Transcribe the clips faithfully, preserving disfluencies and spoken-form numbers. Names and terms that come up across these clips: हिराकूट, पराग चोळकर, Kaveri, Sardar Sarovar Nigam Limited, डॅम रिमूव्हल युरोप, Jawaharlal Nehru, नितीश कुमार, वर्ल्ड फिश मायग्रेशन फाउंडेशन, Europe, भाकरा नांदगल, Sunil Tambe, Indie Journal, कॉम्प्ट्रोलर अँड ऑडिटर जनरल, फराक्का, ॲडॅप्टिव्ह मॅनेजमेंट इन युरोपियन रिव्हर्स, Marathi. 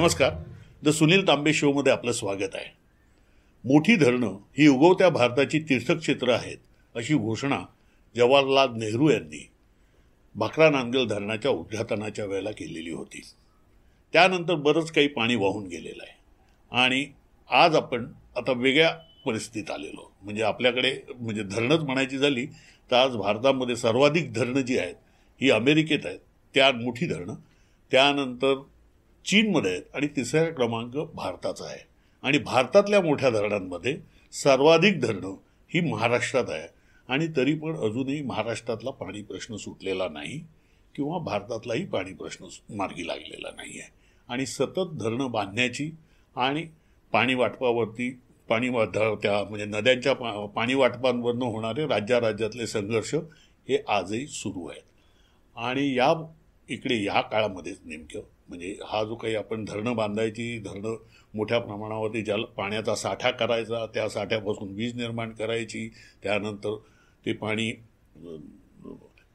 नमस्कार. द सुनील तांबे शोमध्ये आपलं स्वागत आहे. मोठी धरणं ही उगवत्या भारताची तीर्थक्षेत्र आहेत अशी घोषणा जवाहरलाल नेहरू यांनी भाकरा नांदगल धरणाच्या उद्घाटनाच्या वेळेला केलेली होती. त्यानंतर बरंच काही पाणी वाहून गेलेलं आहे आणि आज आपण आता वेगळ्या परिस्थितीत आलेलो. म्हणजे आपल्याकडे म्हणजे धरणंच म्हणायची झाली तर आज भारतामध्ये सर्वाधिक धरणं जी आहेत ही अमेरिकेत आहेत, त्या मोठी धरणं. त्यानंतर चीनमध्ये आहेत आणि तिसरा क्रमांक भारताचा आहे. आणि भारतातल्या मोठ्या धरणांमध्ये सर्वाधिक धरणं ही महाराष्ट्रात आहे आणि तरी पण अजूनही महाराष्ट्रातला पाणी प्रश्न सुटलेला नाही किंवा भारतातलाही पाणी प्रश्न मार्गी लागलेला नाही आहे. आणि सतत धरणं बांधण्याची आणि पाणी वाटपावरती पाणी त्या म्हणजे नद्यांच्या पा पाणी वाटपांवरनं होणारे राज्याराज्यातले संघर्ष हे आजही सुरू आहेत. आणि या इकडे ह्या काळामध्येच नेमकं म्हणजे हा जो काही आपण धरणं बांधायची, धरणं मोठ्या प्रमाणावरती ज्याला पाण्याचा साठा करायचा, त्या साठ्यापासून वीज निर्माण करायची, त्यानंतर ते पाणी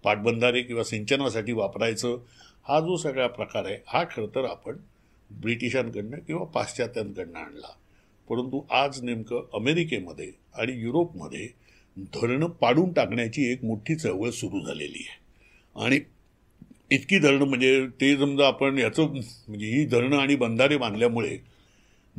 पाटबंधारे किंवा सिंचनासाठी वापरायचं, हा जो सगळा प्रकार आहे हा खरं तर आपण ब्रिटिशांकडनं किंवा पाश्चात्यांकडनं आणला. परंतु आज नेमकं अमेरिकेमध्ये आणि युरोपमध्ये धरणं पाडून टाकण्याची एक मोठी चळवळ सुरू झालेली आहे. आणि इतकी धरणं म्हणजे ते समजा आपण याचं म्हणजे ही धरणं आणि बंधारे बांधल्यामुळे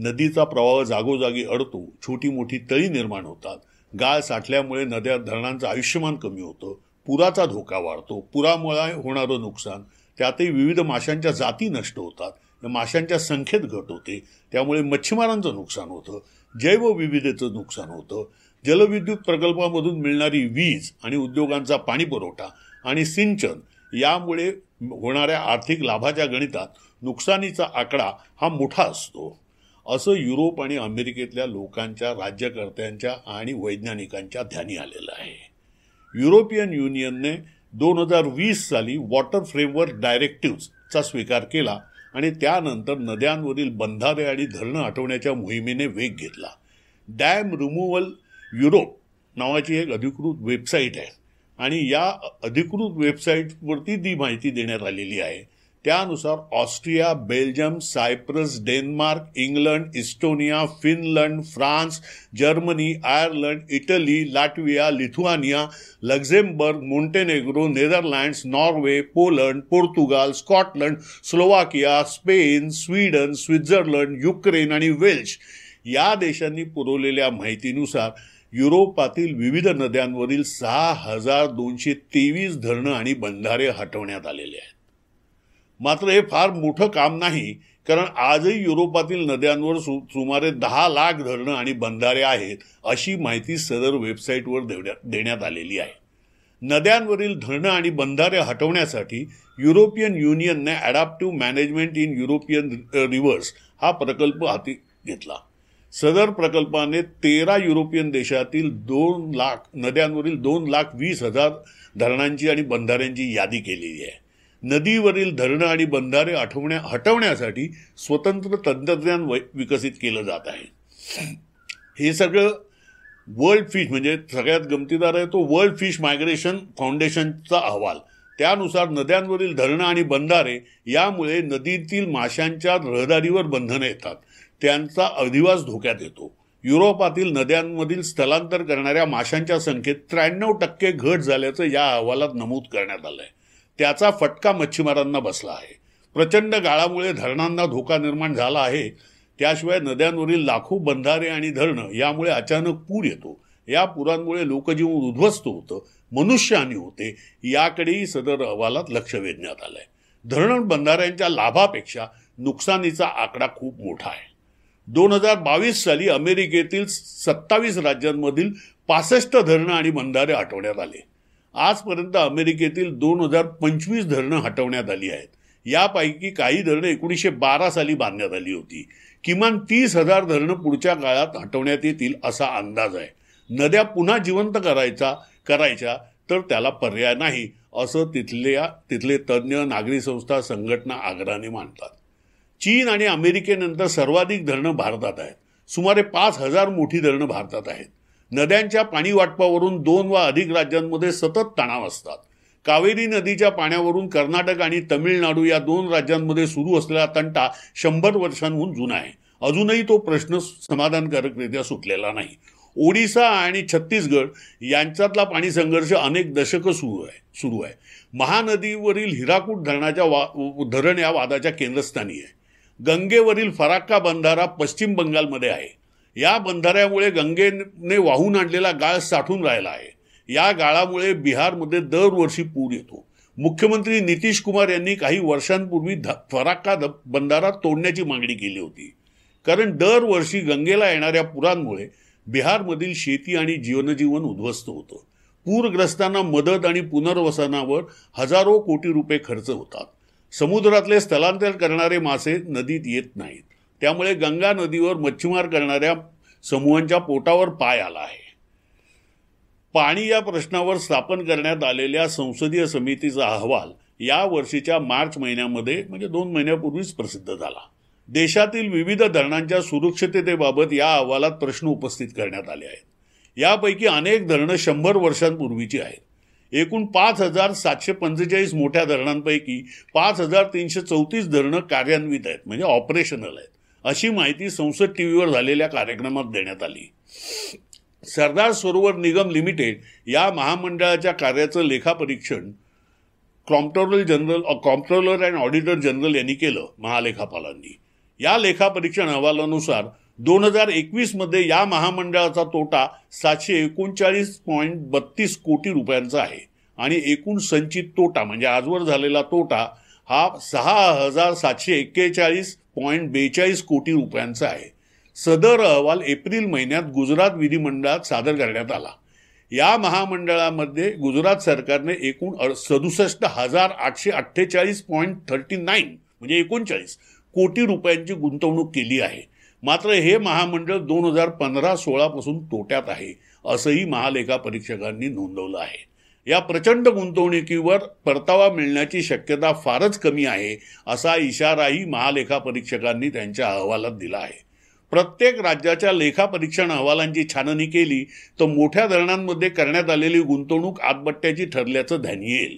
नदीचा प्रवाह जागोजागी अडतो, छोटी मोठी तळी निर्माण होतात, गाळ साठल्यामुळे नद्या धरणांचं आयुष्यमान कमी होतं, पुराचा धोका वाढतो, पुरामुळे होणारं नुकसान, त्यातही विविध माशांच्या जाती नष्ट होतात, माशांच्या संख्येत घट होते, त्यामुळे मच्छिमारांचं नुकसान होतं, जैवविविधतेचं नुकसान होतं, जलविद्युत प्रकल्पामधून मिळणारी वीज आणि उद्योगांचा पाणी पुरवठा आणि सिंचन यामुळे होणाऱ्या आर्थिक लाभाच्या गणितात नुकसानीचा आकडा हा मोठा असतो असं युरोप आणि अमेरिकेतल्या लोकांच्या, राज्यकर्त्यांच्या आणि वैज्ञानिकांच्या ध्यानी आलेलं आहे. युरोपियन युनियनने दोन हजार वीस साली वॉटर फ्रेमवर्क डायरेक्टिव्हचा स्वीकार केला आणि त्यानंतर नद्यांवरील बंधारे आणि धरणं आठवण्याच्या मोहिमेने वेग घेतला. डॅम रिमूव्हल युरोप नावाची एक अधिकृत वेबसाईट आहे आणि या अधिकृत वेबसाईटवरती ती माहिती देण्यात आलेली आहे. त्यानुसार Austria, Belgium, Cyprus, Denmark, England, Estonia, Finland, France, Germany, Ireland, Italy, Latvia, Lithuania, Luxembourg, Montenegro, Netherlands, Norway, Poland, Portugal, Scotland, Slovakia, Spain, Sweden, Switzerland, Ukraine आणि वेल्श या देशांनी पुरवलेल्या माहितीनुसार युरोपातील विविध नद्यांवरील सहा हजार दोनशे तेवीस धरणं आणि बंधारे हटवण्यात आलेले आहेत. मात्र हे फार मोठं काम नाही, कारण आजही युरोपातील नद्यांवर सु सुमारे दहा लाख धरणं आणि बंधारे आहेत अशी माहिती सदर वेबसाईटवर देण्यात देण्यात आलेली आहे. नद्यांवरील धरणं आणि बंधारे हटवण्यासाठी युरोपियन युनियनने ॲडॅप्टिव्ह मॅनेजमेंट इन युरोपियन रिव्हर्स हा प्रकल्प हाती घेतला. सदर प्रकल्पाने तेरा युरोपियन देशातील दोन लाख नद्यांवरील दोन लाख वीस हजार धरणांची आणि बंधाऱ्यांची यादी केलेली आहे. नदीवरील धरणं आणि बंधारे आठवण्या हटवण्यासाठी स्वतंत्र तंत्रज्ञान व विकसित केलं जात आहे. हे सगळं वर्ल्ड फिश म्हणजे सगळ्यात गमतीदार आहे तो वर्ल्ड फिश मायग्रेशन फाउंडेशनचा अहवाल. त्यानुसार नद्यांवरील धरणं आणि बंधारे यामुळे नदीतील माशांच्या रहदारीवर बंधनं येतात, त्यांचा अधिवास धोक्यात येतो. युरोपातील नद्यांमधील स्थलांतर करणाऱ्या माशांच्या संख्येत त्र्याण्णव टक्के घट झाल्याचं या अहवालात नमूद करण्यात आलं आहे. त्याचा फटका मच्छिमारांना बसला आहे. प्रचंड गाळामुळे धरणांना धोका निर्माण झाला आहे. त्याशिवाय नद्यांवरील लाखो बंधारे आणि धरणं यामुळे अचानक पूर येतो. या पुरांमुळे लोकजीवन उद्ध्वस्त होतं, मनुष्यहानी होते, याकडेही सदर अहवालात लक्ष वेधण्यात आलं आहे. धरण बंधाऱ्यांच्या लाभापेक्षा नुकसानीचा आकडा खूप मोठा आहे. दोन हजार बावीस साली अमेरिकेतील सत्तावीस राज्यांमधील पासष्ट धरणं आणि बंधारे हटवण्यात आले. आजपर्यंत अमेरिकेतील दोन हजार पंचवीस धरणं हटवण्यात आली आहेत. यापैकी काही धरणं एकोणीसशे बारा साली बांधण्यात आली होती. किमान तीस हजार धरणं पुढच्या काळात हटवण्यात येतील असा अंदाज आहे. नद्या पुन्हा जिवंत करायचा करायच्या तर त्याला पर्याय नाही असं तिथल्या तिथले तज्ज्ञ, नागरी संस्था, संघटना आग्रहाने मानतात. चीन आणि अमेरिकेनंतर सर्वाधिक धरणं भारतात आहेत. सुमारे पाच हजार मोठी धरणं भारतात आहेत. नद्यांच्या पाणी वाटपावरून दोन वा अधिक राज्यांमध्ये सतत तणाव असतात. कावेरी नदीच्या पाण्यावरून कर्नाटक आणि तमिळनाडू या दोन राज्यांमध्ये सुरू असलेला तंटा शंभर वर्षांहून जुना आहे. अजूनही तो प्रश्न समाधानकारकरित्या सुटलेला नाही. ओडिशा आणि छत्तीसगड यांच्यातला पाणी संघर्ष अनेक दशकं सुरू आहे सुरू आहे महानदीवरील हिराकूट धरणाच्या वा धरण या वादाच्या केंद्रस्थानी आहे. गंगेवरील फराक्का बंधारा पश्चिम बंगालमध्ये आहे. या बंधाऱ्यामुळे गंगेने वाहून आणलेला गाळ साठून राहिला आहे. या गाळामुळे बिहारमध्ये दरवर्षी पूर येतो. मुख्यमंत्री नितीश कुमार यांनी काही वर्षांपूर्वी ध फराक्का ध बंधारा तोडण्याची मागणी केली होती, कारण दरवर्षी गंगेला येणाऱ्या पुरांमुळे बिहारमधील शेती आणि जीवनजीवन उद्ध्वस्त होतं. पूरग्रस्तांना मदत आणि पुनर्वसनावर हजारो कोटी रुपये खर्च होतात. समुद्रातले स्थलांतर करणारे मासे नदीत येत नाहीत, त्यामुळे गंगा नदीवर मच्छीमार करणाऱ्या समूहांच्या पोटावर पाय आला आहे. पाणी या प्रश्नावर स्थापन करण्यात आलेल्या संसदीय समितीचा अहवाल या वर्षीच्या मार्च महिन्यामध्ये म्हणजे दोन महिन्यापूर्वीच प्रसिद्ध झाला. देशातील विविध धरणांच्या सुरक्षिततेबाबत या अहवालात प्रश्न उपस्थित करण्यात आले आहेत. यापैकी अनेक धरणं शंभर वर्षांपूर्वीची आहेत. एकूण पाच हजार सातशे पंचेचाळीस मोठ्या धरणांपैकी पाच हजार तीनशे चौतीस धरणं कार्यान्वित आहेत, म्हणजे ऑपरेशनल आहेत, अशी माहिती संसद टी व्हीवर झालेल्या कार्यक्रमात देण्यात आली. सरदार सरोवर निगम लिमिटेड या महामंडळाच्या कार्याचं लेखापरीक्षण comptroller general कॉम्प्ट्रोलर अँड ऑडिटर जनरल यांनी केलं. महालेखापालांनी या लेखापरीक्षण अहवालानुसार दोन हजार एकवीसमध्ये या महामंडळाचा तोटा सातशे एकोणचाळीस पॉईंट बत्तीस कोटी रुपयांचा आहे आणि एकूण संचित तोटा म्हणजे आजवर झालेला तोटा हा सहा हजार सातशे एक्केचाळीस पॉईंट बेचाळीस कोटी रुपयांचा आहे. सदर अहवाल एप्रिल महिन्यात गुजरात विधिमंडळात सादर करण्यात आला. या महामंडळामध्ये गुजरात सरकारने एकूण सदुसष्ट हजार आठशे अठ्ठेचाळीस पॉईंट थर्टी नाईन म्हणजे एकोणचाळीस कोटी रुपयांची गुंतवणूक केली आहे. मात्र हे महामंडळ दोन हजार पंधरा सोळापासून तोट्यात आहे असंही महालेखा परीक्षकांनी नोंदवलं आहे. या प्रचंड गुंतवणुकीवर परतावा मिळण्याची शक्यता फारच कमी आहे असा इशाराही महालेखा परीक्षकांनी त्यांच्या अहवालात दिला आहे. प्रत्येक राज्याच्या लेखापरीक्षण अहवालांची छाननी केली तर मोठ्या धरणांमध्ये करण्यात आलेली गुंतवणूक आतबट्ट्याची ठरल्याचं ध्यान येईल.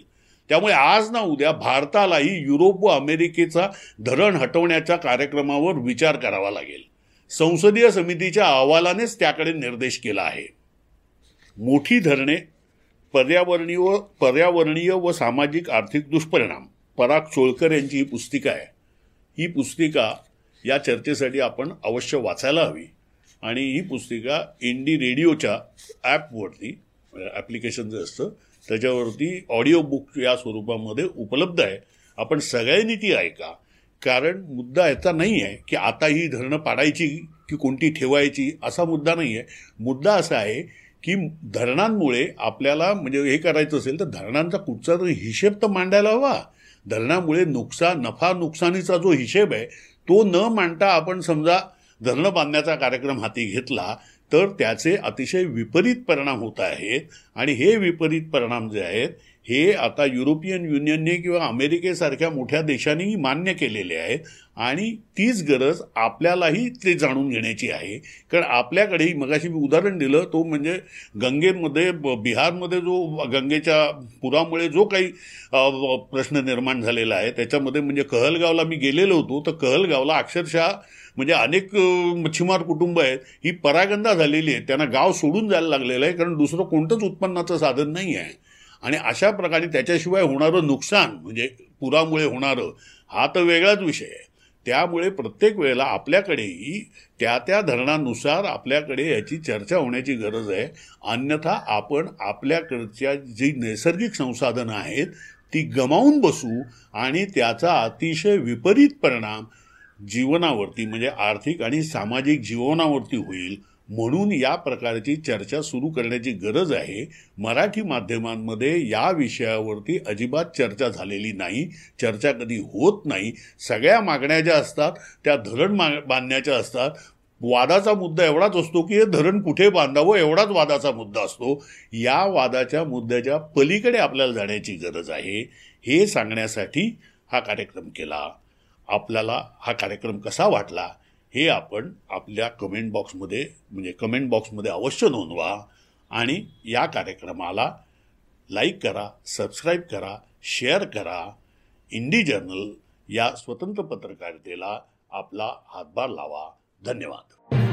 त्यामुळे आज ना उद्या भारतालाही युरोप व अमेरिकेचा धरण हटवण्याच्या कार्यक्रमावर विचार करावा लागेल. संसदीय समितीच्या अहवालानेच त्याकडे निर्देश केला आहे. मोठी धरणे पर्यावरणीय व पर्यावरणीय व सामाजिक आर्थिक दुष्परिणाम, पराग चोळकर यांची ही पुस्तिका आहे. ही पुस्तिका या चर्चेसाठी आपण अवश्य वाचायला हवी आणि ही पुस्तिका इंडी रेडिओच्या ॲपवरती ॲप्लिकेशन जे असतं त्याच्यावरती ऑडिओ बुक या स्वरूपामध्ये उपलब्ध आहे. आपण सगळ्यांनी ती ऐका, कारण मुद्दा याचा नाही आहे की आता ही धरणं पाडायची की कोणती ठेवायची असा मुद्दा नाही आहे. मुद्दा असा आहे की धरणांमुळे आपल्याला म्हणजे हे करायचं असेल तर धरणांचा कुठचा तरी हिशेब तर मांडायला हवा. धरणामुळे नुकसान नफा नुकसानीचा जो हिशेब आहे तो न मांडता आपण समजा धरणं बांधण्याचा कार्यक्रम हाती घेतला तर त्याचे अतिशय विपरीत परिणाम होत आहेत. आणि हे विपरीत परिणाम जे आहेत हे आता युरोपियन युनियनने किंवा अमेरिकेसारख्या मोठ्या देशांनीही मान्य केलेले आहेत आणि तीच गरज आपल्यालाही ते जाणून घेण्याची आहे. कारण आपल्याकडेही मगाशी मी उदाहरण दिलं तो म्हणजे गंगेमध्ये बिहारमध्ये जो गंगेच्या पुरामुळे जो काही प्रश्न निर्माण झालेला आहे त्याच्यामध्ये म्हणजे कहलगावला मी गेलेलो होतो तर कहलगावला अक्षरशः म्हणजे अनेक मच्छीमार कुटुंब आहेत ही परागंदा झालेली आहे. त्यांना गाव सोडून जायला लागलेलं आहे, कारण दुसरं कोणतंच उत्पन्नाचं साधन नाही आहे. आणि अशा प्रकारे त्याच्याशिवाय होणारं नुकसान म्हणजे पुरामुळे होणारं हा तर वेगळाच विषय आहे. त्यामुळे प्रत्येक वेळेला आपल्याकडेही त्या त्या धरणानुसार आपल्याकडे याची चर्चा होण्याची गरज आहे. अन्यथा आपण आपल्याकडच्या जी नैसर्गिक संसाधनं आहेत ती गमावून बसू आणि त्याचा अतिशय विपरीत परिणाम जीवनावरती म्हणजे आर्थिक आणि सामाजिक जीवनावरती होईल. म्हणून या प्रकारची चर्चा सुरू करण्याची गरज आहे. मराठी माध्यमांमध्ये या विषयावरती अजिबात चर्चा झालेली नाही, चर्चा कधी होत नाही. सगळ्या मागण्या ज्या असतात त्या धरण माग बांधण्याच्या असतात. वादाचा मुद्दा एवढाच असतो की हे धरण कुठे बांधावं एवढाच वादाचा मुद्दा असतो. या वादाच्या मुद्द्याच्या पलीकडे आपल्याला जाण्याची गरज आहे हे सांगण्यासाठी हा कार्यक्रम केला. आपल्याला हा कार्यक्रम कसा वाटला हे आपण आपल्या कमेंट बॉक्समध्ये म्हणजे कमेंट बॉक्समध्ये अवश्य नोंदवा आणि या कार्यक्रमाला लाईक करा, सबस्क्राईब करा, शेअर करा. इंडी जर्नल या स्वतंत्र पत्रकारितेला आपला हातभार लावा. धन्यवाद.